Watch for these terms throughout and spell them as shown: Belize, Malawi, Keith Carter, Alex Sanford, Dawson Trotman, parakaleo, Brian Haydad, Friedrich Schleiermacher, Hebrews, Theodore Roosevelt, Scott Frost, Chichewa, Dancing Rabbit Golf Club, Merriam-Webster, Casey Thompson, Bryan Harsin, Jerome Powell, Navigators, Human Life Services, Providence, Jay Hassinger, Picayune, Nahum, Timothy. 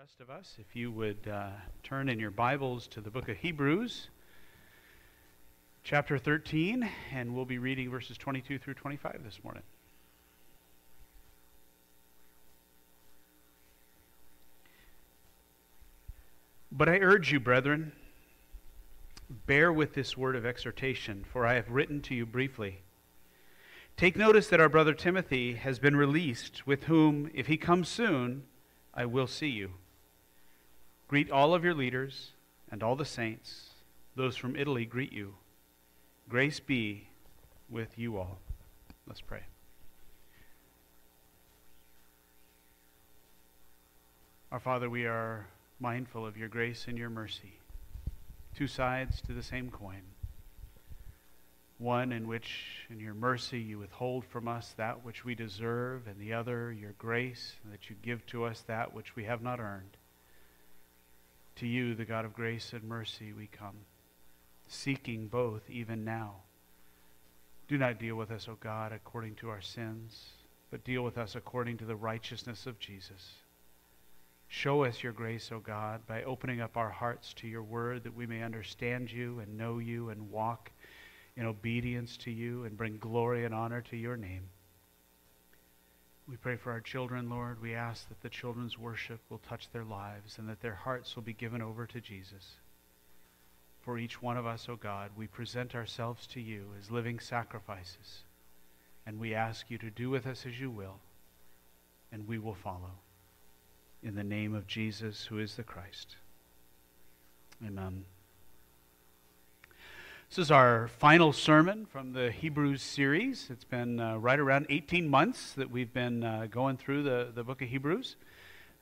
rest of us, if you would turn in your Bibles to the book of Hebrews, chapter 13, and we'll be reading verses 22 through 25 this morning. But I urge you, brethren, bear with this word of exhortation, for I have written to you briefly. Take notice that our brother Timothy has been released, with whom, if he comes soon, I will see you. Greet all of your leaders and all the saints. Those from Italy greet you. Grace be with you all. Let's pray. Our Father, we are mindful of your grace and your mercy. Two sides to the same coin. One in which, in your mercy, you withhold from us that which we deserve, and the other, your grace, that you give to us that which we have not earned. To you, the God of grace and mercy, we come, seeking both even now. Do not deal with us, O God, according to our sins, but deal with us according to the righteousness of Jesus. Show us your grace, O God, by opening up our hearts to your word, that we may understand you and know you and walk in obedience to you and bring glory and honor to your name. We pray for our children, Lord. We ask that the children's worship will touch their lives and that their hearts will be given over to Jesus. For each one of us, O God, we present ourselves to you as living sacrifices, and we ask you to do with us as you will, and we will follow. In the name of Jesus, who is the Christ. Amen. This is our final sermon from the Hebrews series. It's been right around 18 months that we've been going through the book of Hebrews.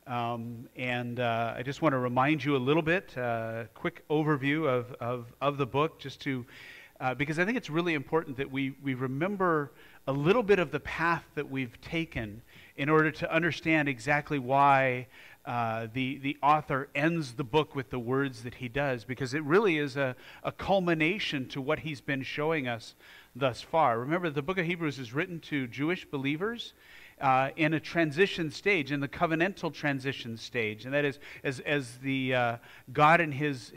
I just want to remind you a little bit, quick overview of the book, just to, because I think it's really important that we remember a little bit of the path that we've taken in order to understand exactly why the author ends the book with the words that he does, because it really is a culmination to what he's been showing us thus far. Remember, the book of Hebrews is written to Jewish believers in a transition stage, in the covenantal transition stage, and that is as the God in His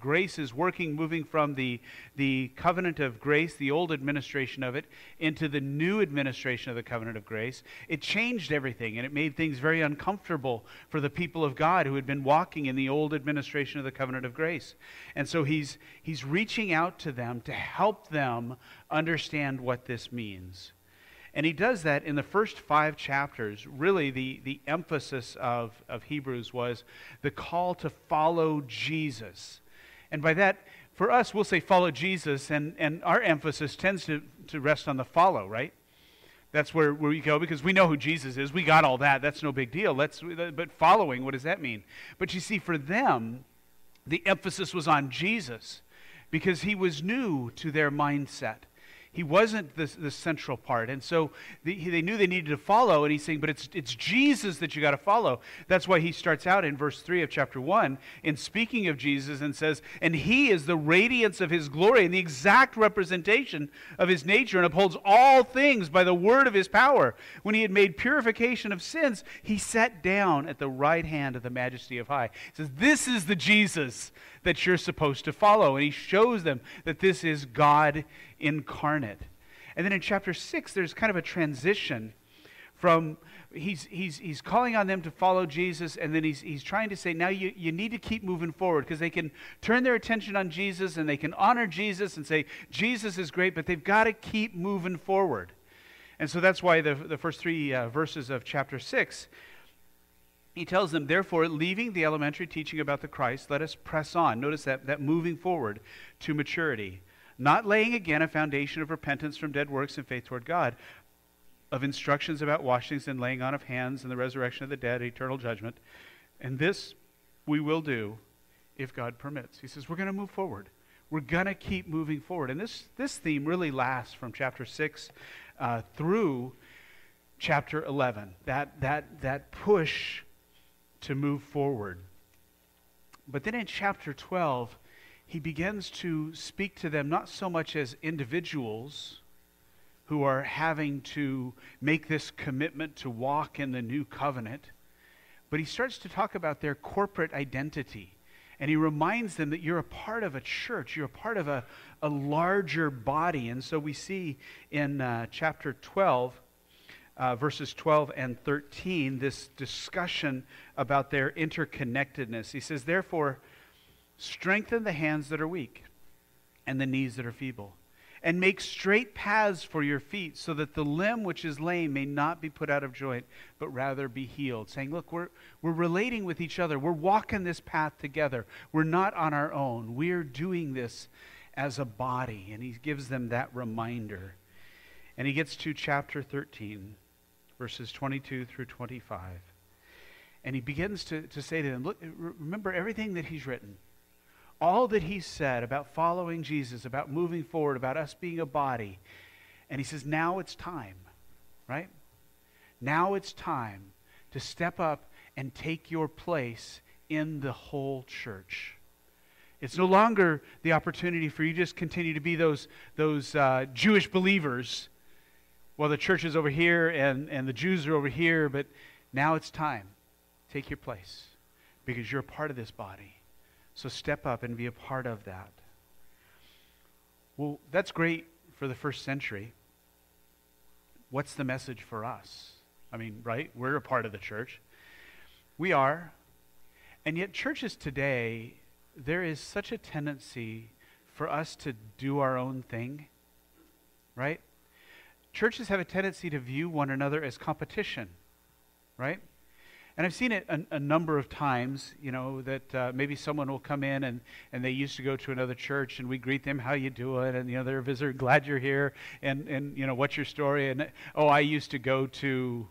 grace is working, moving from the covenant of grace, the old administration of it, into the new administration of the covenant of grace. It changed everything, and it made things very uncomfortable for the people of God who had been walking in the old administration of the covenant of grace. And so he's reaching out to them to help them understand what this means. And he does that in the first 5 chapters. Really, the emphasis of Hebrews was the call to follow Jesus. And by that, for us, we'll say follow Jesus, and our emphasis tends to rest on the follow, right? That's where we go, because we know who Jesus is. We got all that. That's no big deal. But following, what does that mean? But you see, for them, the emphasis was on Jesus, because he was new to their mindset. He wasn't the central part, and so they knew they needed to follow, and he's saying, but it's Jesus that you got to follow. That's why he starts out in verse 3 of chapter 1 in speaking of Jesus and says, and he is the radiance of his glory and the exact representation of his nature, and upholds all things by the word of his power. When he had made purification of sins, he sat down at the right hand of the majesty of high. He says, this is the Jesus that you're supposed to follow, and he shows them that this is God incarnate. And then in chapter 6, there's kind of a transition from he's calling on them to follow Jesus, and then he's trying to say, now you need to keep moving forward, because they can turn their attention on Jesus and they can honor Jesus and say Jesus is great, but they've got to keep moving forward. And so that's why the first 3 verses of chapter 6, he tells them, therefore, leaving the elementary teaching about the Christ, let us press on. Notice that moving forward to maturity. Not laying again a foundation of repentance from dead works and faith toward God, of instructions about washings and laying on of hands and the resurrection of the dead, eternal judgment. And this we will do if God permits. He says, we're going to move forward. We're going to keep moving forward. And this theme really lasts from chapter 6 through chapter 11, that push to move forward. But then in chapter 12, he begins to speak to them not so much as individuals who are having to make this commitment to walk in the new covenant, But he starts to talk about their corporate identity. And he reminds them that you're a part of a church. You're a part of a larger body. And so we see in chapter 12, verses 12 and 13, this discussion about their interconnectedness. He says, therefore, strengthen the hands that are weak and the knees that are feeble, and make straight paths for your feet, so that the limb which is lame may not be put out of joint, but rather be healed. Saying, look, we're relating with each other. We're walking this path together. We're not on our own. We're doing this as a body. And he gives them that reminder. And he gets to chapter 13, verses 22 through 25. And he begins to say to them, look, remember everything that he's written. All that he said about following Jesus, about moving forward, about us being a body. And he says, now it's time, right? Now it's time to step up and take your place in the whole church. It's no longer the opportunity for you to just continue to be those Jewish believers while the church is over here and the Jews are over here. But now it's time. Take your place because you're a part of this body. So step up and be a part of that. Well, that's great for the first century. What's the message for us? I mean, right? We're a part of the church. We are. And yet churches today, there is such a tendency for us to do our own thing, right? Churches have a tendency to view one another as competition, right? And I've seen it a number of times, you know, that maybe someone will come in and they used to go to another church and we greet them, how you doing? And, you know, they're a visitor, glad you're here. And you know, what's your story? And, oh, I used to go to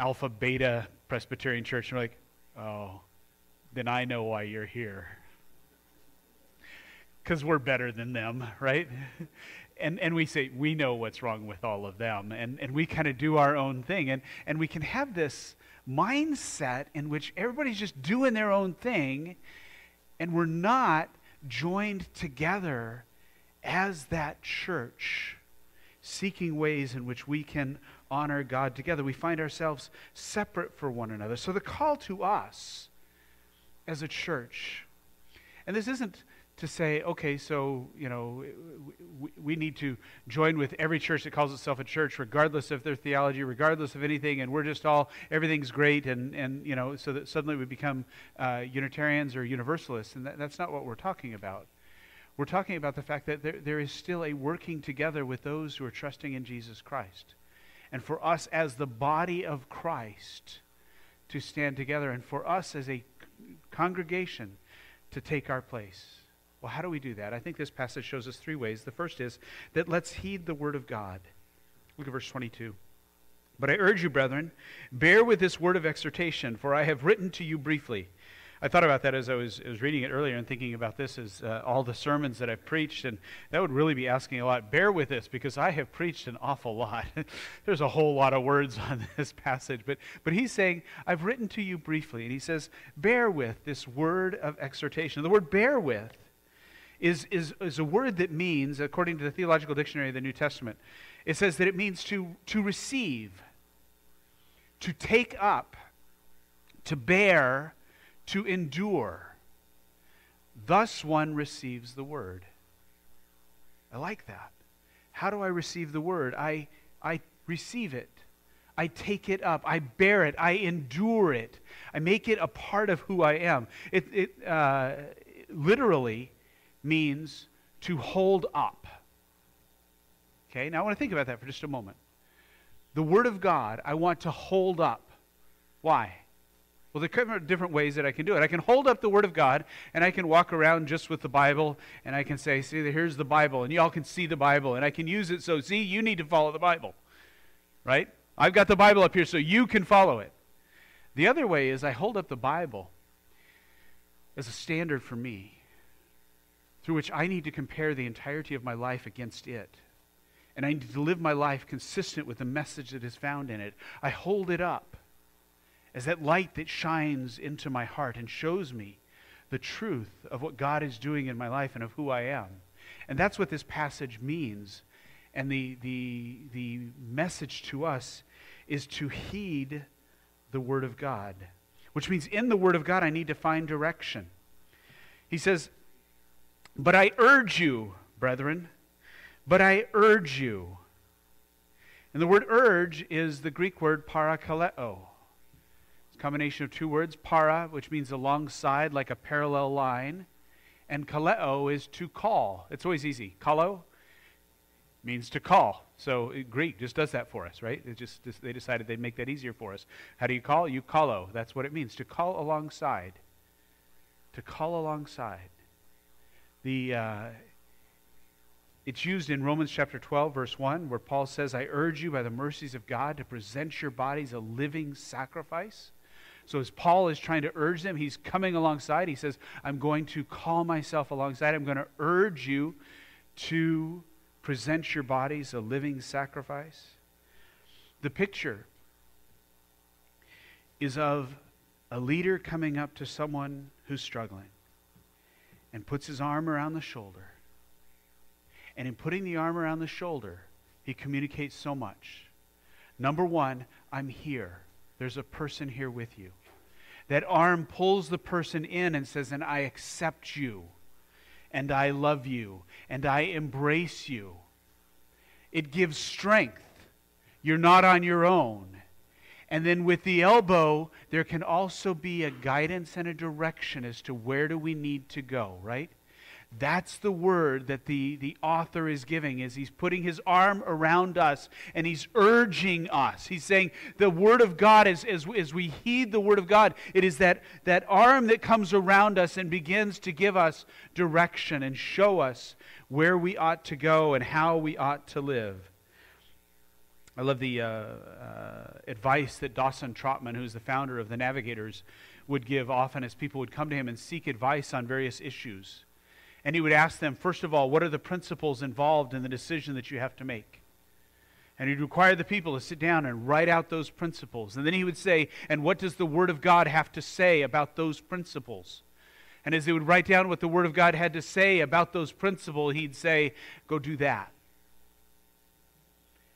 Alpha Beta Presbyterian Church. And we're like, oh, then I know why you're here. Because we're better than them, right? And we say, we know what's wrong with all of them. And we kind of do our own thing. And we can have this mindset in which everybody's just doing their own thing and we're not joined together as that church, seeking ways in which we can honor God together. We find ourselves separate for one another. So the call to us as a church, and this isn't to say, okay, so, you know, we need to join with every church that calls itself a church, regardless of their theology, regardless of anything, and we're just all, everything's great, and you know, so that suddenly we become Unitarians or Universalists, and that's not what we're talking about. We're talking about the fact that there is still a working together with those who are trusting in Jesus Christ, and for us as the body of Christ to stand together, and for us as a congregation to take our place. Well, how do we do that? I think this passage shows us three ways. The first is that let's heed the word of God. Look at verse 22. But I urge you, brethren, bear with this word of exhortation, for I have written to you briefly. I thought about that as I was reading it earlier and thinking about this as all the sermons that I've preached, and that would really be asking a lot. Bear with this, because I have preached an awful lot. There's a whole lot of words on this passage, but he's saying, I've written to you briefly, and he says, bear with this word of exhortation. The word bear with is a word that means, according to the Theological Dictionary of the New Testament, it says that it means to receive, to take up, to bear, to endure. Thus one receives the word. I like that. How do I receive the word? I receive it. I take it up. I bear it. I endure it. I make it a part of who I am. It literally means to hold up. Okay, now I want to think about that for just a moment. The Word of God, I want to hold up. Why? Well, there are different ways that I can do it. I can hold up the Word of God, and I can walk around just with the Bible, and I can say, see, here's the Bible, and y'all can see the Bible, and I can use it, so see, you need to follow the Bible, right? I've got the Bible up here, so you can follow it. The other way is I hold up the Bible as a standard for me, through which I need to compare the entirety of my life against it. And I need to live my life consistent with the message that is found in it. I hold it up as that light that shines into my heart and shows me the truth of what God is doing in my life and of who I am. And that's what this passage means. And the message to us is to heed the Word of God. which means in the Word of God I need to find direction. He says, but I urge you, brethren, but I urge you. And the word urge is the Greek word parakaleo. It's a combination of two words, para, which means alongside, like a parallel line, and kaleo is to call. It's always easy. Kalo means to call. So Greek just does that for us, right? It just they decided they'd make that easier for us. How do you call? You kalo. That's what it means, to call alongside. To call alongside. It's used in Romans chapter 12, verse 1, where Paul says, I urge you by the mercies of God to present your bodies a living sacrifice. So as Paul is trying to urge them, he's coming alongside. He says, I'm going to call myself alongside. I'm going to urge you to present your bodies a living sacrifice. The picture is of a leader coming up to someone who's struggling and puts his arm around the shoulder. And in putting the arm around the shoulder, he communicates so much. Number one, I'm here. There's a person here with you. That arm pulls the person in and says, and I accept you, and I love you, and I embrace you. It gives strength. You're not on your own. And then with the elbow, there can also be a guidance and a direction as to where do we need to go, right? That's the word that the author is giving, is he's putting his arm around us and he's urging us. He's saying the Word of God, as we heed the Word of God, it is that arm that comes around us and begins to give us direction and show us where we ought to go and how we ought to live. I love the advice that Dawson Trotman, who's the founder of the Navigators, would give often as people would come to him and seek advice on various issues. And he would ask them, first of all, what are the principles involved in the decision that you have to make? And he'd require the people to sit down and write out those principles. And then he would say, and what does the Word of God have to say about those principles? And as they would write down what the Word of God had to say about those principles, he'd say, go do that.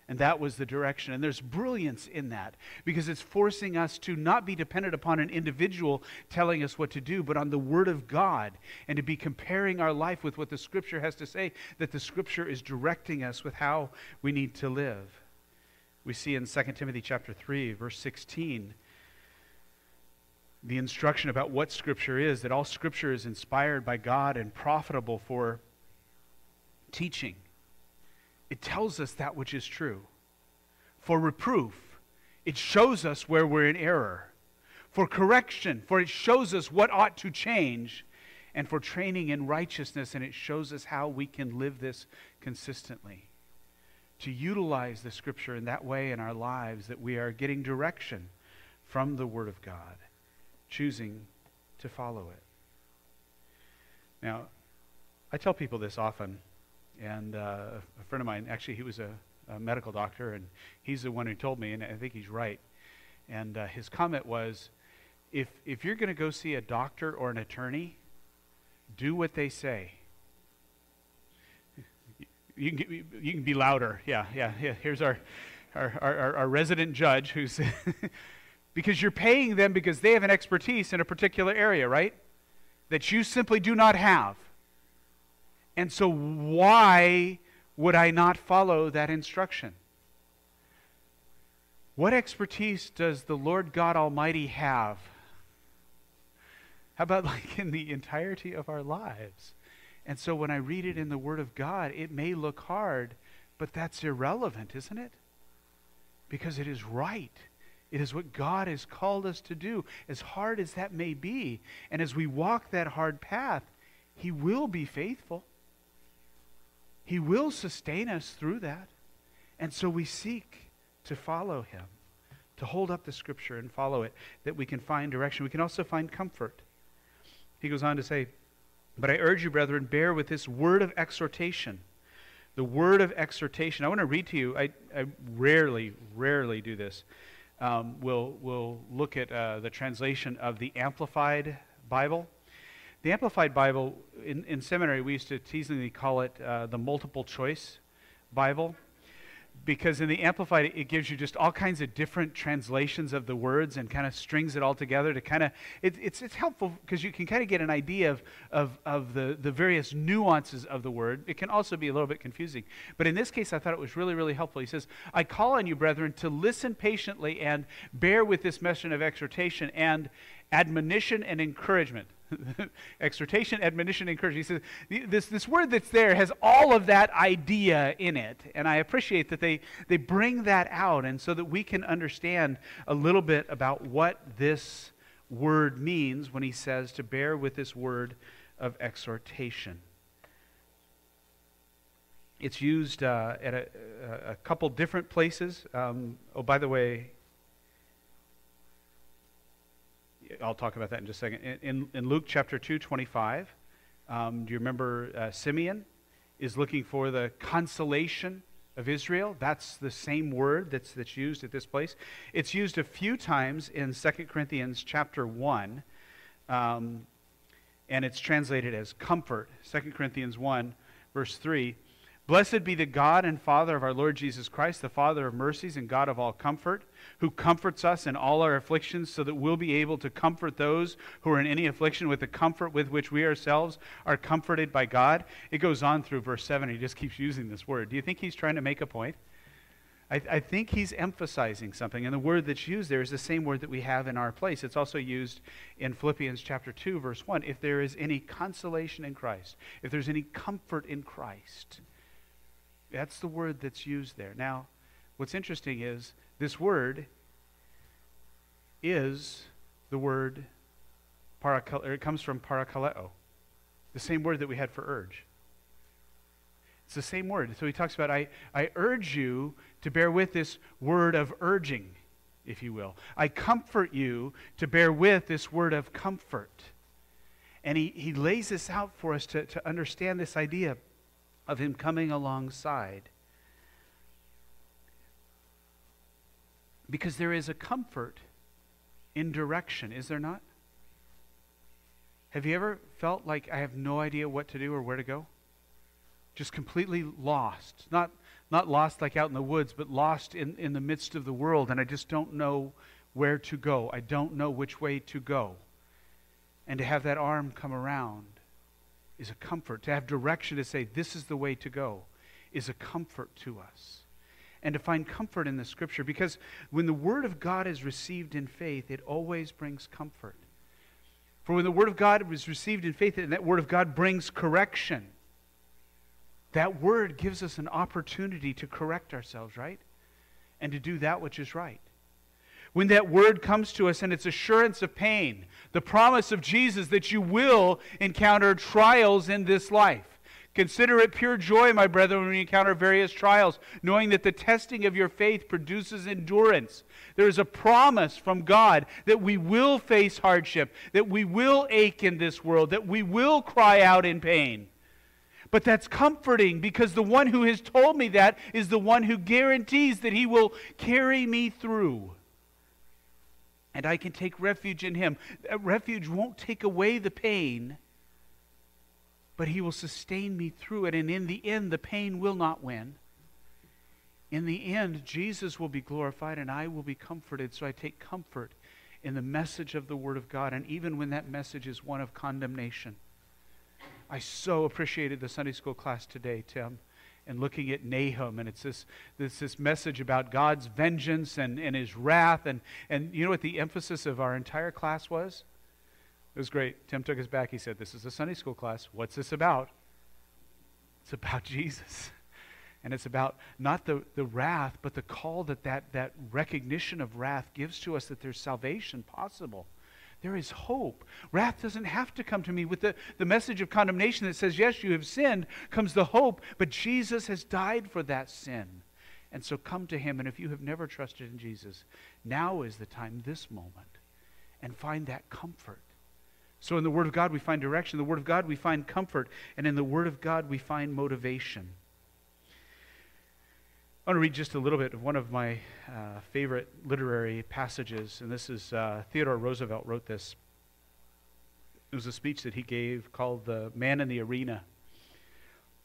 And that was the direction. And there's brilliance in that, because it's forcing us to not be dependent upon an individual telling us what to do, but on the Word of God, and to be comparing our life with what the Scripture has to say, that the Scripture is directing us with how we need to live. We see in 2 Timothy chapter 3, verse 16, the instruction about what Scripture is, that all Scripture is inspired by God and profitable for teaching. It tells us that which is true. For reproof, it shows us where we're in error. For correction, for it shows us what ought to change. And for training in righteousness, and it shows us how we can live this consistently. To utilize the Scripture in that way in our lives, that we are getting direction from the Word of God, choosing to follow it. Now, I tell people this often. And a friend of mine, actually, he was a medical doctor, and he's the one who told me, and I think he's right. And his comment was, if you're going to go see a doctor or an attorney, do what they say. You can be louder. Yeah. Here's our resident judge who's... Because you're paying them because they have an expertise in a particular area, right? That you simply do not have. And so why would I not follow that instruction? What expertise does the Lord God Almighty have? How about like in the entirety of our lives? And so when I read it in the Word of God, it may look hard, but that's irrelevant, isn't it? Because it is right. It is what God has called us to do, as hard as that may be. And as we walk that hard path, He will be faithful. He will sustain us through that. And so we seek to follow Him, to hold up the Scripture and follow it, that we can find direction. We can also find comfort. He goes on to say, but I urge you, brethren, bear with this word of exhortation. The word of exhortation. I want to read to you, I rarely do this. We'll look at the translation of the Amplified Bible. The Amplified Bible, in seminary, we used to teasingly call it the multiple choice Bible, because in the Amplified, it gives you just all kinds of different translations of the words and kind of strings it all together to kind of, it's helpful because you can kind of get an idea of the various nuances of the word. It can also be a little bit confusing. But in this case, I thought it was really, really helpful. He says, I call on you, brethren, to listen patiently and bear with this message of exhortation and admonition and encouragement. Exhortation, admonition, encouragement. He says, this word that's there has all of that idea in it, and I appreciate that they bring that out, and so that we can understand a little bit about what this word means when he says to bear with this word of exhortation. It's used at a couple different places. Oh, by the way, I'll talk about that in just a second. In Luke chapter 2:25, do you remember Simeon is looking for the consolation of Israel? That's the same word that's used at this place. It's used a few times in 2 Corinthians chapter 1, and it's translated as comfort. 2 Corinthians 1, verse 3, Blessed be the God and Father of our Lord Jesus Christ, the Father of mercies and God of all comfort, who comforts us in all our afflictions so that we'll be able to comfort those who are in any affliction with the comfort with which we ourselves are comforted by God. It goes on through verse 7. He just keeps using this word. Do you think he's trying to make a point? I think he's emphasizing something. And the word that's used there is the same word that we have in our place. It's also used in Philippians chapter 2, verse 1. If there is any consolation in Christ, if there's any comfort in Christ... That's the word that's used there. Now, what's interesting is this word is the word parakaleo, or it comes from parakaleo, the same word that we had for urge. It's the same word. So he talks about, I urge you to bear with this word of urging, if you will. I comfort you to bear with this word of comfort. And he lays this out for us to understand this idea of him coming alongside. Because there is a comfort in direction, is there not? Have you ever felt like I have no idea what to do or where to go? Just completely lost. Not lost like out in the woods, but lost in the midst of the world, and I just don't know where to go. I don't know which way to go. And to have that arm come around is a comfort. To have direction, to say this is the way to go, is a comfort to us. And to find comfort in the Scripture, because when the Word of God is received in faith, it always brings comfort. For when the Word of God is received in faith, and that Word of God brings correction, that Word gives us an opportunity to correct ourselves, right? And to do that which is right. When that word comes to us and it's assurance of pain, the promise of Jesus that you will encounter trials in this life. Consider it pure joy, my brethren, when you encounter various trials, knowing that the testing of your faith produces endurance. There is a promise from God that we will face hardship, that we will ache in this world, that we will cry out in pain. But that's comforting because the one who has told me that is the one who guarantees that he will carry me through. And I can take refuge in him. That refuge won't take away the pain, but he will sustain me through it. And in the end, the pain will not win. In the end, Jesus will be glorified and I will be comforted. So I take comfort in the message of the Word of God. And even when that message is one of condemnation. I so appreciated the Sunday school class today, Tim. And looking at Nahum, and it's this message about God's vengeance and his wrath. And you know what the emphasis of our entire class was? It was great. Tim took us back. He said, this is a Sunday school class. What's this about? It's about Jesus. And it's about not the wrath, but the call that recognition of wrath gives to us, that there's salvation possible. There is hope. Wrath doesn't have to come to me. With the message of condemnation that says, yes, you have sinned, comes the hope, but Jesus has died for that sin. And so come to him, and if you have never trusted in Jesus, now is the time, this moment, and find that comfort. So in the Word of God, we find direction. In the Word of God, we find comfort. And in the Word of God, we find motivation. I want to read just a little bit of one of my favorite literary passages, and this is Theodore Roosevelt wrote this. It was a speech that he gave called "The Man in the Arena."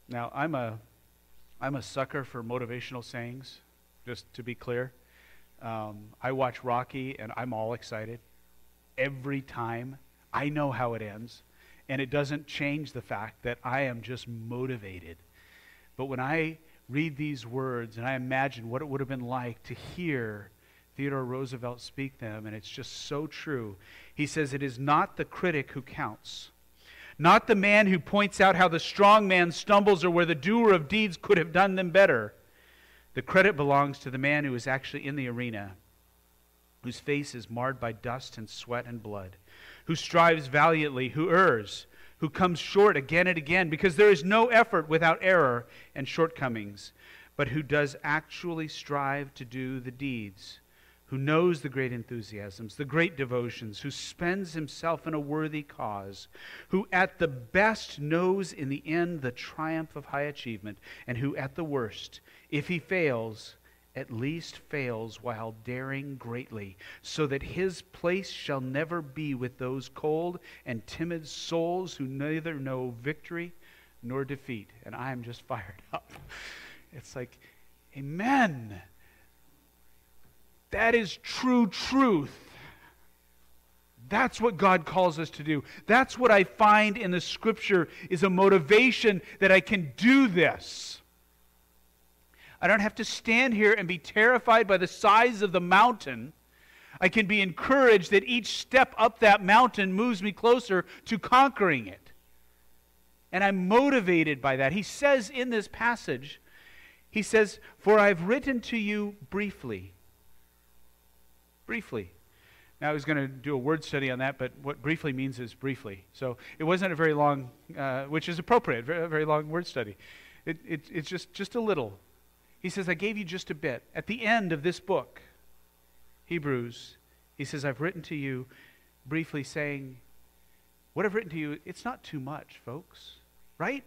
Now, I'm a sucker for motivational sayings. just to be clear. I watch Rocky, and I'm all excited every time. I know how it ends, and it doesn't change the fact that I am just motivated. But when I read these words, and I imagine what it would have been like to hear Theodore Roosevelt speak them, and it's just so true. He says, "It is not the critic who counts, not the man who points out how the strong man stumbles or where the doer of deeds could have done them better. The credit belongs to the man who is actually in the arena, whose face is marred by dust and sweat and blood, who strives valiantly, who errs, who comes short again and again, because there is no effort without error and shortcomings, but who does actually strive to do the deeds, who knows the great enthusiasms, the great devotions, who spends himself in a worthy cause, who at the best knows in the end the triumph of high achievement, and who at the worst, if he fails, at least fails while daring greatly, so that his place shall never be with those cold and timid souls who neither know victory nor defeat." And I am just fired up. It's like, amen. That is true truth. That's what God calls us to do. That's what I find in the Scripture is a motivation that I can do this. I don't have to stand here and be terrified by the size of the mountain. I can be encouraged that each step up that mountain moves me closer to conquering it. And I'm motivated by that. He says in this passage, he says, "For I've written to you briefly." Briefly. Now, I was going to do a word study on that, but what briefly means is briefly. So it wasn't a very long, which is appropriate, very long word study. It's just a little. He says, I gave you just a bit. At the end of this book, Hebrews, he says, I've written to you briefly saying, what I've written to you, it's not too much, folks, right?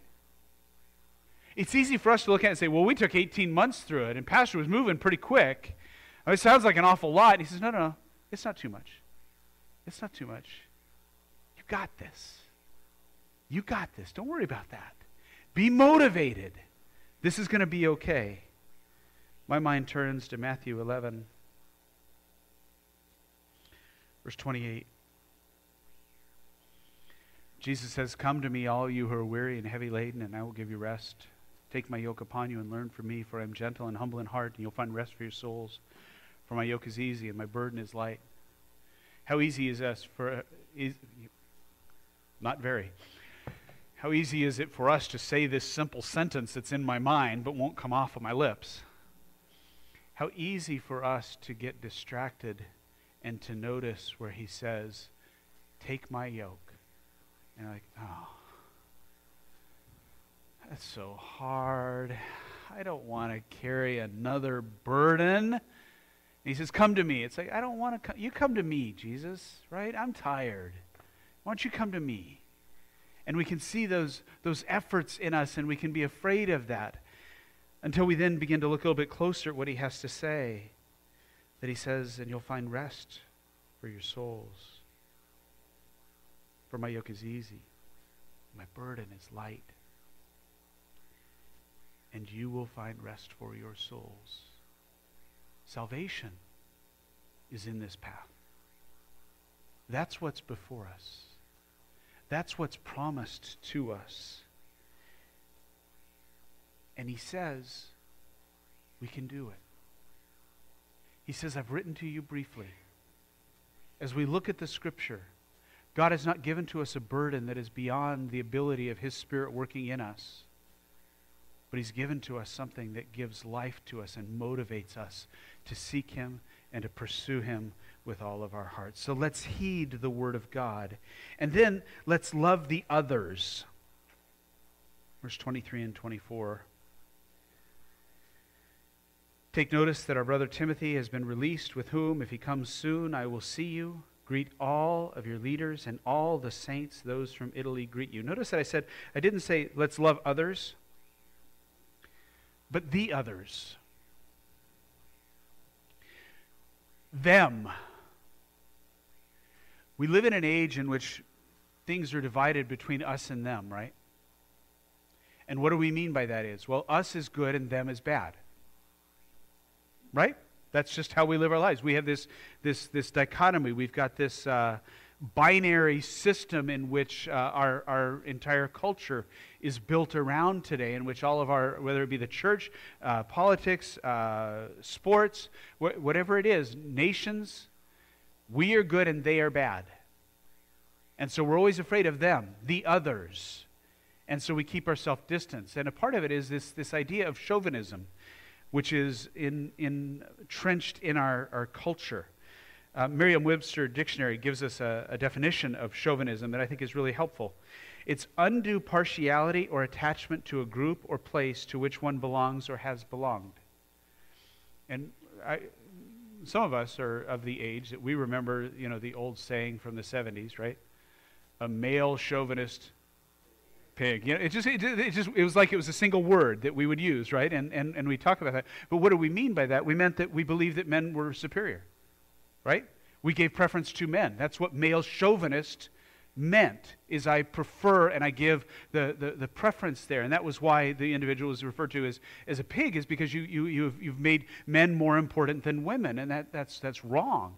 It's easy for us to look at it and say, well, we took 18 months through it, and Pastor was moving pretty quick. It sounds like an awful lot. And he says, no, no, no, it's not too much. It's not too much. You got this. You got this. Don't worry about that. Be motivated. This is going to be okay. My mind turns to Matthew 11, verse 28. Jesus says, "Come to me, all you who are weary and heavy laden, and I will give you rest. Take my yoke upon you and learn from me, for I am gentle and humble in heart, and you'll find rest for your souls. For my yoke is easy and my burden is light." How easy is us for... not very... How easy is it for us to say this simple sentence that's in my mind but won't come off of my lips? How easy for us to get distracted and to notice where he says, "Take my yoke." And like, oh, that's so hard. I don't want to carry another burden. And he says, "Come to me." It's like, I don't want to come. You come to me, Jesus, right? I'm tired. Why don't you come to me? And we can see those efforts in us, and we can be afraid of that until we then begin to look a little bit closer at what he has to say. That he says, and you'll find rest for your souls. For my yoke is easy, my burden is light, and you will find rest for your souls. Salvation is in this path. That's what's before us. That's what's promised to us. And he says, we can do it. He says, I've written to you briefly. As we look at the Scripture, God has not given to us a burden that is beyond the ability of his Spirit working in us. But he's given to us something that gives life to us and motivates us to seek him and to pursue him with all of our hearts. So let's heed the word of God. And then let's love the others. Verse 23 and 24. Take notice that our brother Timothy has been released, with whom, if he comes soon, I will see you. Greet all of your leaders and all the saints. Those from Italy greet you. Notice that I didn't say let's love others, but the others. Them. We live in an age in which things are divided between us and them, right? And what do we mean by that is, well, us is good and them is bad. right? That's just how we live our lives. We have this dichotomy. We've got this binary system in which our entire culture is built around today, in which all of our, whether it be the church, politics, sports, whatever it is, nations, we are good and they are bad. And so we're always afraid of them, the others. And so we keep ourselves distanced. And a part of it is this idea of chauvinism, which is entrenched in our culture. Merriam-Webster Dictionary gives us a definition of chauvinism that I think is really helpful. It's undue partiality or attachment to a group or place to which one belongs or has belonged. And some of us are of the age that we remember, you know, the old saying from the 70s, right? A male chauvinist pig. You know, it was like it was a single word that we would use, right? And we talk about that. But what do we mean by that? We meant that we believed that men were superior. Right? We gave preference to men. That's what male chauvinist meant, is I prefer and I give the preference there. And that was why the individual was referred to as a pig, is because you've made men more important than women, and that's wrong.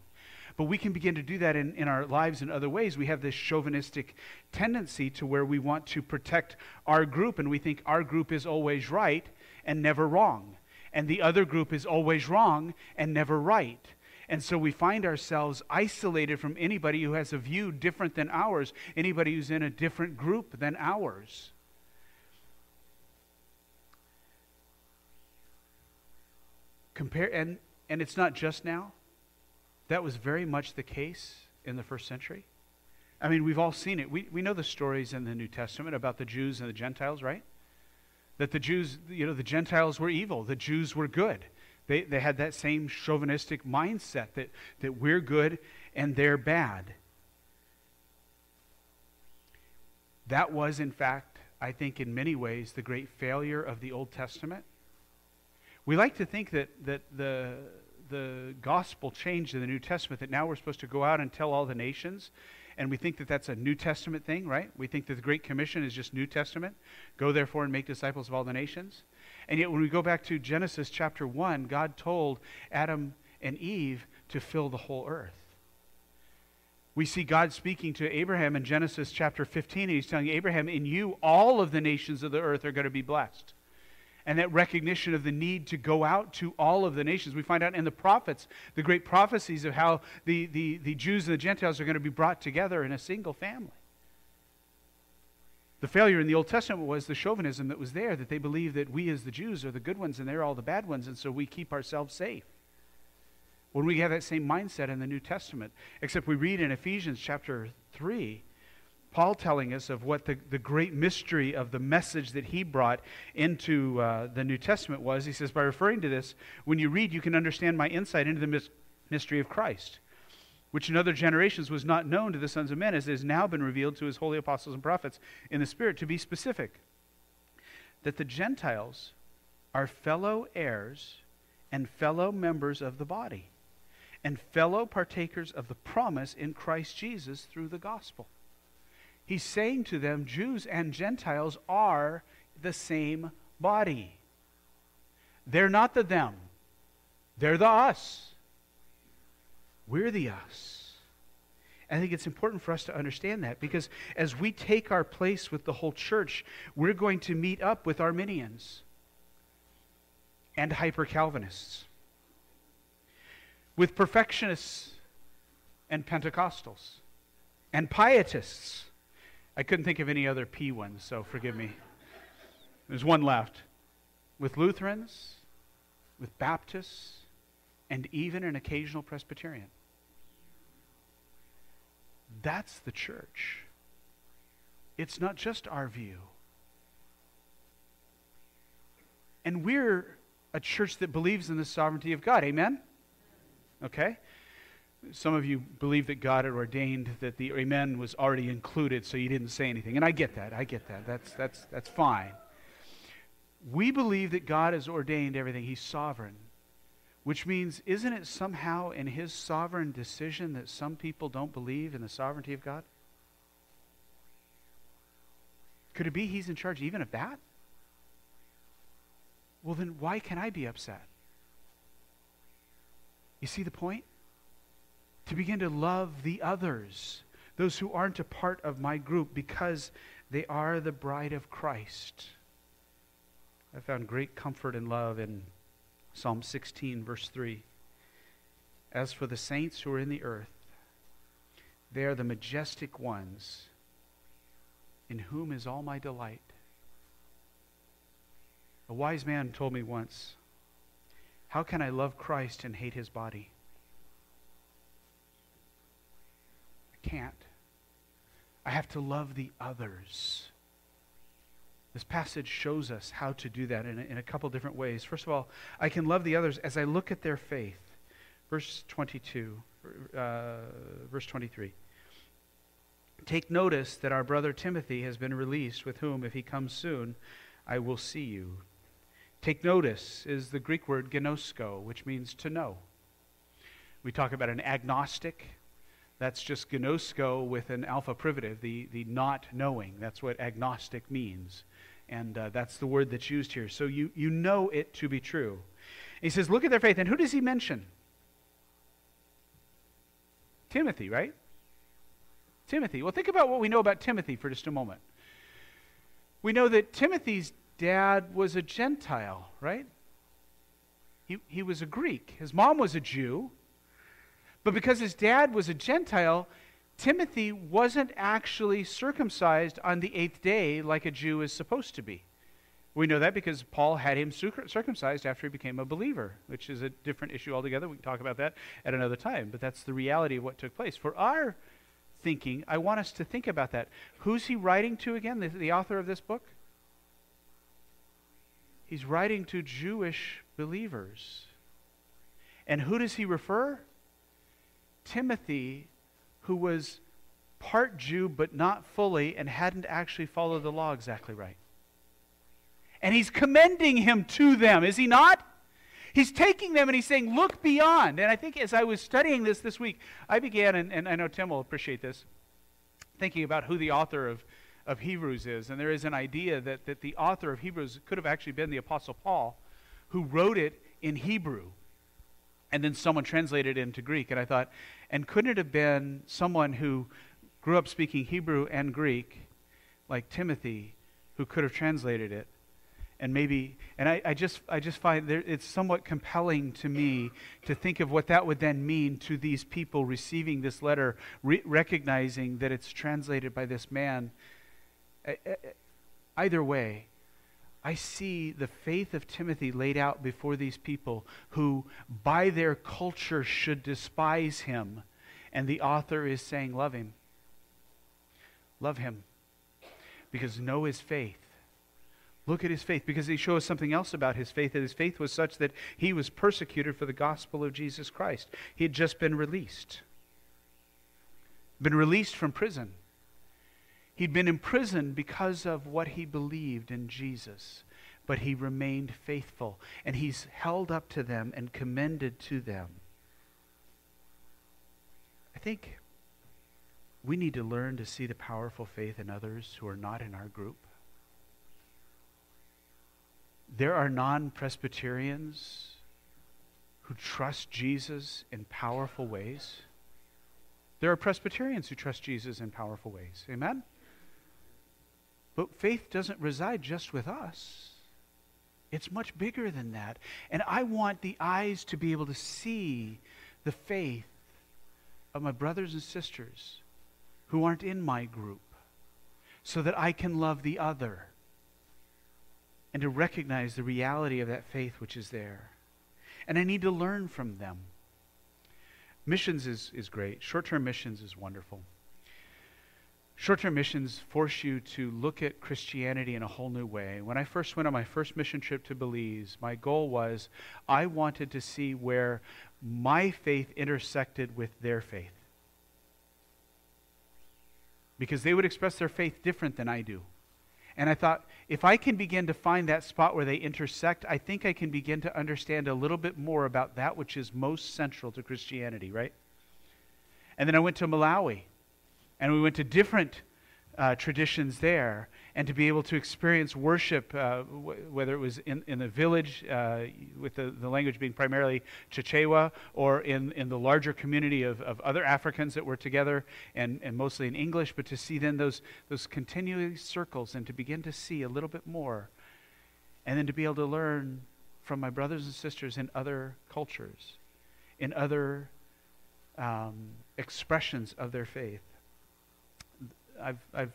But we can begin to do that in our lives in other ways. We have this chauvinistic tendency to where we want to protect our group, and we think our group is always right and never wrong, and the other group is always wrong and never right. And so we find ourselves isolated from anybody who has a view different than ours, anybody who's in a different group than ours. And it's not just now. That was very much the case in the first century. I mean, we've all seen it. We know the stories in the New Testament about the Jews and the Gentiles, right? That the Jews, you know, the Gentiles were evil, the Jews were good. They had that same chauvinistic mindset that we're good and they're bad. That was, in fact, I think in many ways, the great failure of the Old Testament. We like to think that the gospel changed in the New Testament, that now we're supposed to go out and tell all the nations, and we think that that's a New Testament thing, right? We think that the Great Commission is just New Testament. Go therefore and make disciples of all the nations. And yet when we go back to Genesis chapter 1, God told Adam and Eve to fill the whole earth. We see God speaking to Abraham in Genesis chapter 15, and he's telling Abraham, in you all of the nations of the earth are going to be blessed. And that recognition of the need to go out to all of the nations. We find out in the prophets, the great prophecies of how the Jews and the Gentiles are going to be brought together in a single family. The failure in the Old Testament was the chauvinism that was there, that they believed that we as the Jews are the good ones and they're all the bad ones, and so we keep ourselves safe. When we have that same mindset in the New Testament, except we read in Ephesians chapter 3, Paul telling us of what the great mystery of the message that he brought into the New Testament was. He says, by referring to this, when you read, you can understand my insight into the mystery of Christ, which in other generations was not known to the sons of men, as it has now been revealed to his holy apostles and prophets in the Spirit. To be specific, that the Gentiles are fellow heirs and fellow members of the body and fellow partakers of the promise in Christ Jesus through the gospel. He's saying to them, Jews and Gentiles are the same body. They're not the them. They're the us. We're the us. I think it's important for us to understand that, because as we take our place with the whole church, we're going to meet up with Arminians and hyper-Calvinists, with perfectionists and Pentecostals and pietists. I couldn't think of any other P ones, so forgive me. There's one left. With Lutherans, with Baptists, and even an occasional Presbyterian. That's the church. It's not just our view. And we're a church that believes in the sovereignty of God. Amen? Okay? Some of you believe that God had ordained that the amen was already included, so you didn't say anything. And I get that. I get that. That's fine. We believe that God has ordained everything. He's sovereign. Which means, isn't it somehow in his sovereign decision that some people don't believe in the sovereignty of God? Could it be he's in charge even of that? Well, then why can I be upset? You see the point? To begin to love the others, those who aren't a part of my group, because they are the bride of Christ. I found great comfort and love in Psalm 16, verse 3. As for the saints who are in the earth, they are the majestic ones, in whom is all my delight. A wise man told me once, how can I love Christ and hate his body? I can't. I have to love the others. This passage shows us how to do that in a couple different ways. First of all, I can love the others as I look at their faith. Verse 23. Take notice that our brother Timothy has been released, with whom, if he comes soon, I will see you. Take notice is the Greek word gnosko, which means to know. We talk about an agnostic. That's just gnosko with an alpha privative, the not knowing. That's what agnostic means. And that's the word that's used here. So you know it to be true. He says, look at their faith. And who does he mention? Timothy, right? Timothy. Well, think about what we know about Timothy for just a moment. We know that Timothy's dad was a Gentile, right? He was a Greek. His mom was a Jew. But because his dad was a Gentile, Timothy wasn't actually circumcised on the 8th day like a Jew is supposed to be. We know that because Paul had him circumcised after he became a believer, which is a different issue altogether. We can talk about that at another time. But that's the reality of what took place. For our thinking, I want us to think about that. Who's he writing to again, the author of this book? He's writing to Jewish believers. And who does he refer? Timothy, who was part Jew but not fully and hadn't actually followed the law exactly right. And he's commending him to them, is he not? He's taking them and he's saying, look beyond. And I think as I was studying this week, I began, and I know Tim will appreciate this, thinking about who the author of Hebrews is. And there is an idea that the author of Hebrews could have actually been the Apostle Paul, who wrote it in Hebrew. And then someone translated it into Greek. And I thought, and couldn't it have been someone who grew up speaking Hebrew and Greek, like Timothy, who could have translated it? And maybe, and I just find it's somewhat compelling to me to think of what that would then mean to these people receiving this letter, recognizing that it's translated by this man. Either way, I see the faith of Timothy laid out before these people who, by their culture, should despise him. And the author is saying, love him. Love him. Because know his faith. Look at his faith, because he shows something else about his faith, that his faith was such that he was persecuted for the gospel of Jesus Christ. He had just been released from prison. He'd been imprisoned because of what he believed in Jesus, but he remained faithful, and he's held up to them and commended to them. I think we need to learn to see the powerful faith in others who are not in our group. There are non-Presbyterians who trust Jesus in powerful ways. There are Presbyterians who trust Jesus in powerful ways. Amen? But faith doesn't reside just with us. It's much bigger than that. And I want the eyes to be able to see the faith of my brothers and sisters who aren't in my group, so that I can love the other, and to recognize the reality of that faith which is there. And I need to learn from them. Missions is great. Short-term missions is wonderful. Short-term missions force you to look at Christianity in a whole new way. When I first went on my first mission trip to Belize, my goal was I wanted to see where my faith intersected with their faith. Because they would express their faith different than I do. And I thought, if I can begin to find that spot where they intersect, I think I can begin to understand a little bit more about that which is most central to Christianity, right? And then I went to Malawi, and we went to different traditions there, and to be able to experience worship, whether it was in the village, with the language being primarily Chichewa, or in the larger community of other Africans that were together, and mostly in English, but to see then those continuing circles and to begin to see a little bit more, and then to be able to learn from my brothers and sisters in other cultures, in other expressions of their faith. I've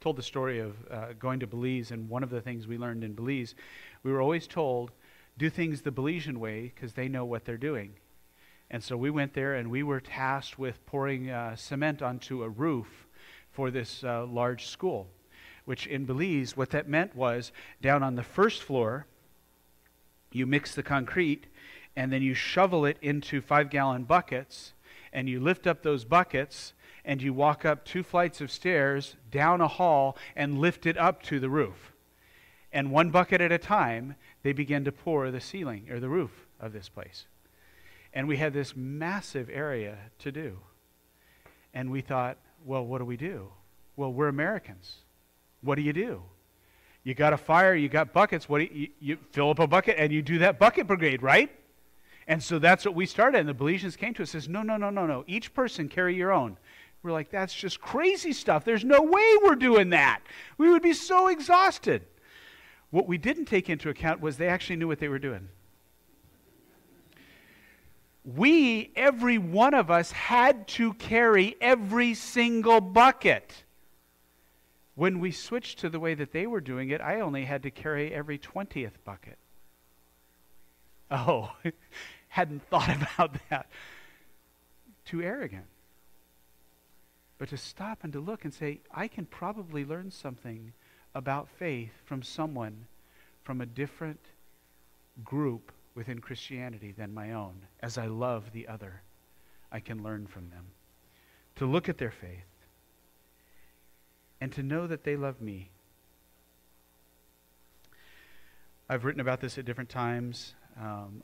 told the story of going to Belize, and one of the things we learned in Belize, we were always told, do things the Belizean way because they know what they're doing. And so we went there and we were tasked with pouring cement onto a roof for this large school, which in Belize, what that meant was, down on the first floor, you mix the concrete and then you shovel it into 5-gallon buckets, and you lift up those buckets and you walk up 2 flights of stairs, down a hall, and lift it up to the roof. And one bucket at a time, they began to pour the ceiling, or the roof of this place. And we had this massive area to do. And we thought, well, what do we do? Well, we're Americans. What do? You got a fire, you got buckets, what do you fill up a bucket and you do that bucket brigade, right? And so that's what we started, and the Belizeans came to us and says, no, each person carry your own. We're like, that's just crazy stuff. There's no way we're doing that. We would be so exhausted. What we didn't take into account was they actually knew what they were doing. We, every one of us, had to carry every single bucket. When we switched to the way that they were doing it, I only had to carry every 20th bucket. Oh, hadn't thought about that. Too arrogant. But to stop and to look and say, I can probably learn something about faith from someone from a different group within Christianity than my own. As I love the other, I can learn from them. To look at their faith and to know that they love me. I've written about this at different times.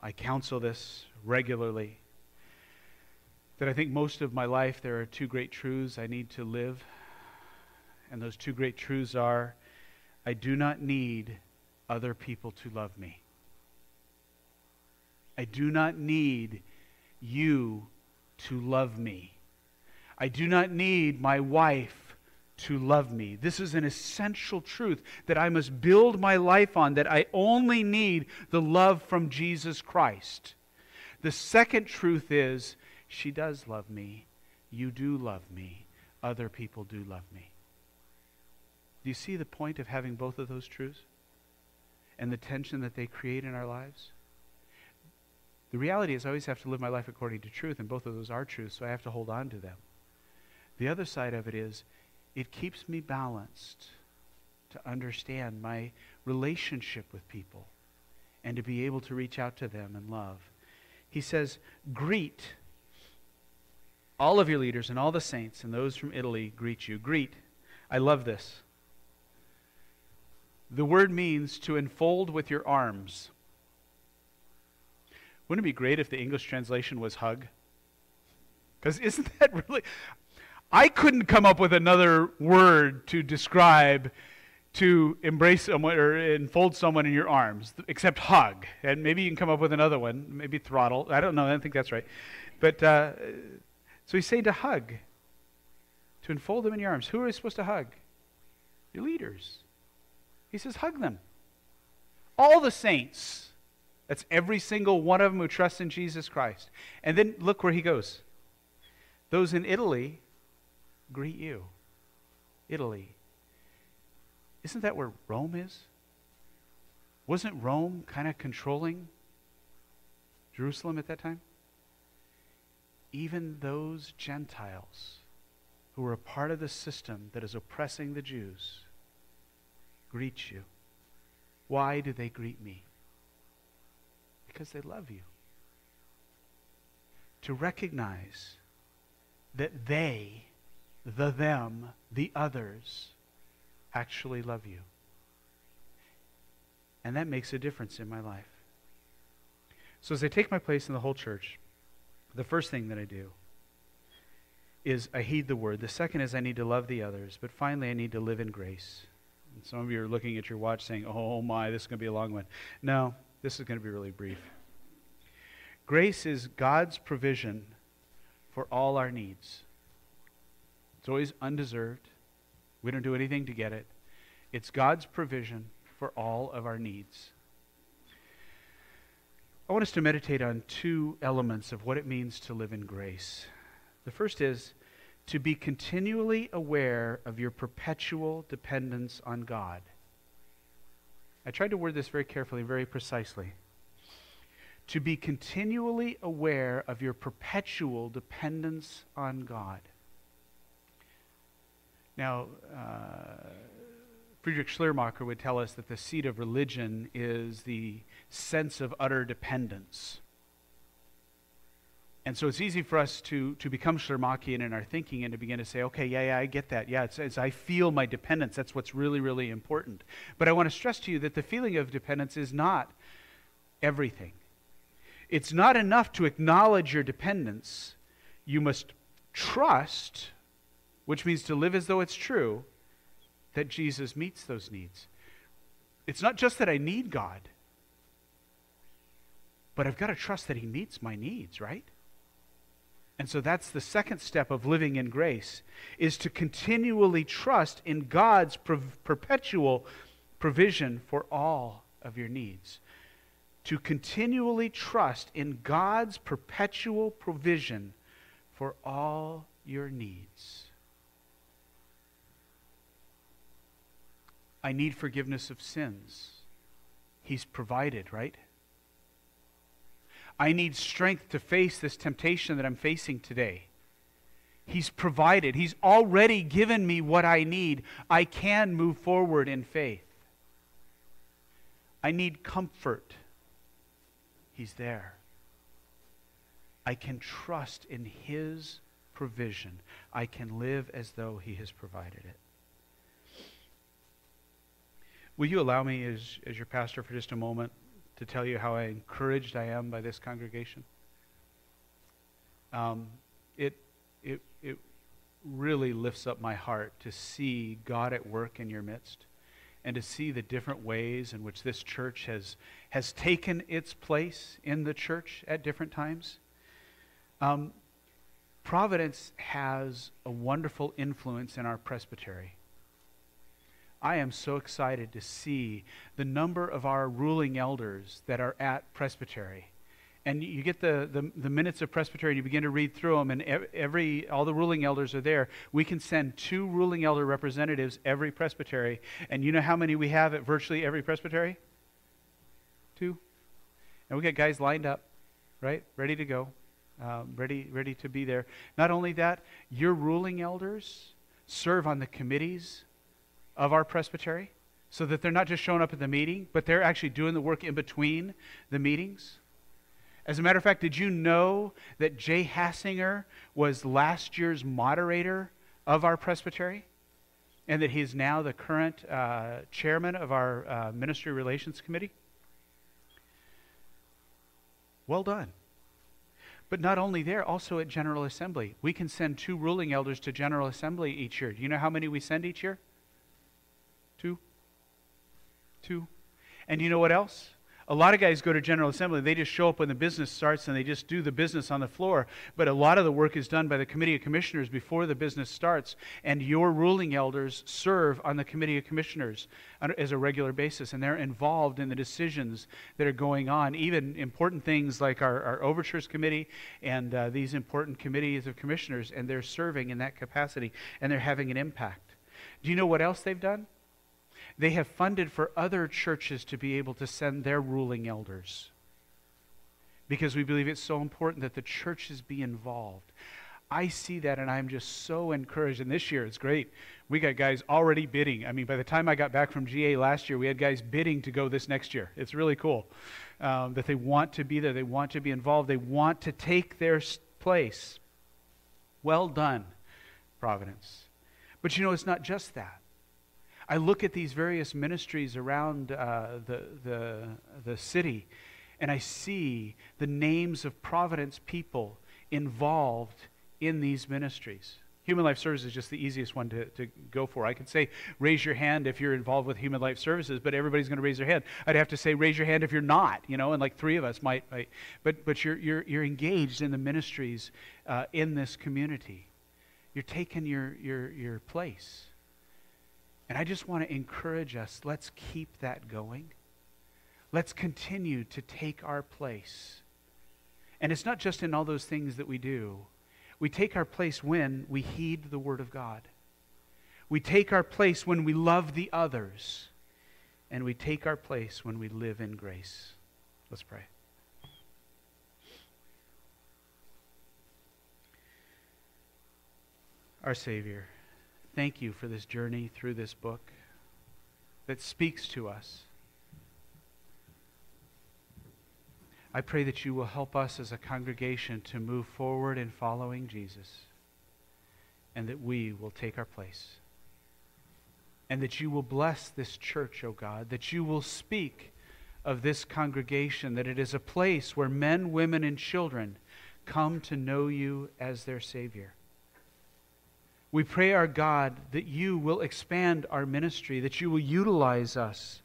I counsel this regularly. That I think most of my life there are 2 great truths I need to live. And those 2 great truths are, I do not need other people to love me. I do not need you to love me. I do not need my wife to love me. This is an essential truth that I must build my life on, that I only need the love from Jesus Christ. The second truth is, she does love me. You do love me. Other people do love me. Do you see the point of having both of those truths and the tension that they create in our lives? The reality is I always have to live my life according to truth, and both of those are truths, so I have to hold on to them. The other side of it is it keeps me balanced to understand my relationship with people and to be able to reach out to them in love. He says, greet all of your leaders and all the saints, and those from Italy greet you. Greet. I love this. The word means to enfold with your arms. Wouldn't it be great if the English translation was hug? Because isn't that really... I couldn't come up with another word to describe to embrace someone or enfold someone in your arms, except hug. And maybe you can come up with another one, maybe throttle. I don't know. I don't think that's right. But... so he's saying to hug, to enfold them in your arms. Who are you supposed to hug? Your leaders. He says, hug them. All the saints. That's every single one of them who trusts in Jesus Christ. And then look where he goes. Those in Italy greet you. Italy. Isn't that where Rome is? Wasn't Rome kind of controlling Jerusalem at that time? Even those Gentiles who are a part of the system that is oppressing the Jews greet you. Why do they greet me? Because they love you. To recognize that they, the them, the others, actually love you. And that makes a difference in my life. So as I take my place in the whole church, the first thing that I do is I heed the word. The second is I need to love the others. But finally, I need to live in grace. And some of you are looking at your watch saying, oh my, this is going to be a long one. No, this is going to be really brief. Grace is God's provision for all our needs. It's always undeserved. We don't do anything to get it. It's God's provision for all of our needs. I want us to meditate on two elements of what it means to live in grace. The first is to be continually aware of your perpetual dependence on God. I tried to word this very carefully, very precisely. To be continually aware of your perpetual dependence on God. Now, Friedrich Schleiermacher would tell us that the seed of religion is the sense of utter dependence. And so it's easy for us to become Schleiermachian in our thinking and to begin to say, okay, yeah, I get that. Yeah, it's I feel my dependence. That's what's really, really important. But I want to stress to you that the feeling of dependence is not everything. It's not enough to acknowledge your dependence. You must trust, which means to live as though it's true, that Jesus meets those needs. It's not just that I need God, but I've got to trust that He meets my needs, right? And so that's the second step of living in grace, is to continually trust in God's perpetual provision for all of your needs. To continually trust in God's perpetual provision for all your needs. I need forgiveness of sins. He's provided, right? I need strength to face this temptation that I'm facing today. He's provided. He's already given me what I need. I can move forward in faith. I need comfort. He's there. I can trust in His provision. I can live as though He has provided it. Will you allow me, as your pastor, for just a moment to tell you how encouraged I am by this congregation? It really lifts up my heart to see God at work in your midst and to see the different ways in which this church has taken its place in the church at different times. Providence has a wonderful influence in our presbytery. I am so excited to see the number of our ruling elders that are at presbytery. And you get the minutes of presbytery and you begin to read through them, and all the ruling elders are there. We can send 2 ruling elder representatives every presbytery. And you know how many we have at virtually every presbytery? 2. And we got guys lined up, right? Ready to go, ready to be there. Not only that, your ruling elders serve on the committees of our presbytery, so that they're not just showing up at the meeting, but they're actually doing the work in between the meetings. As a matter of fact, did you know that Jay Hassinger was last year's moderator of our presbytery, and that he is now the current chairman of our ministry relations committee? Well done. But not only there, also at General Assembly. We can send 2 ruling elders to General Assembly each year. Do you know how many we send each year? 2. And you know what else? A lot of guys go to General Assembly. They just show up when the business starts and they just do the business on the floor. But a lot of the work is done by the Committee of Commissioners before the business starts. And your ruling elders serve on the Committee of Commissioners as a regular basis. And they're involved in the decisions that are going on, even important things like our Overtures Committee and these important committees of commissioners. And they're serving in that capacity. And they're having an impact. Do you know what else they've done? They have funded for other churches to be able to send their ruling elders, because we believe it's so important that the churches be involved. I see that, and I'm just so encouraged. And this year, it's great. We got guys already bidding. I mean, by the time I got back from GA last year, we had guys bidding to go this next year. It's really cool that they want to be there. They want to be involved. They want to take their place. Well done, Providence. But you know, it's not just that. I look at these various ministries around the city, and I see the names of Providence people involved in these ministries. Human Life Services is just the easiest one to go for. I could say, raise your hand if you're involved with Human Life Services, but everybody's going to raise their hand. I'd have to say, raise your hand if you're not, you know, and like three of us might. But you're engaged in the ministries in this community. You're taking your place. And I just want to encourage us, let's keep that going. Let's continue to take our place. And it's not just in all those things that we do. We take our place when we heed the Word of God. We take our place when we love the others. And we take our place when we live in grace. Let's pray. Our Savior, thank you for this journey through this book that speaks to us. I pray that you will help us as a congregation to move forward in following Jesus, and that we will take our place, and that you will bless this church, O God, that you will speak of this congregation, that it is a place where men, women, and children come to know you as their Savior. We pray, our God, that you will expand our ministry, that you will utilize us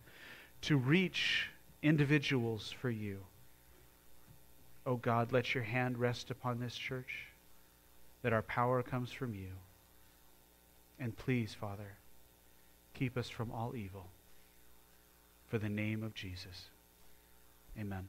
to reach individuals for you. Oh God, let your hand rest upon this church, that our power comes from you. And please, Father, keep us from all evil. For the name of Jesus. Amen.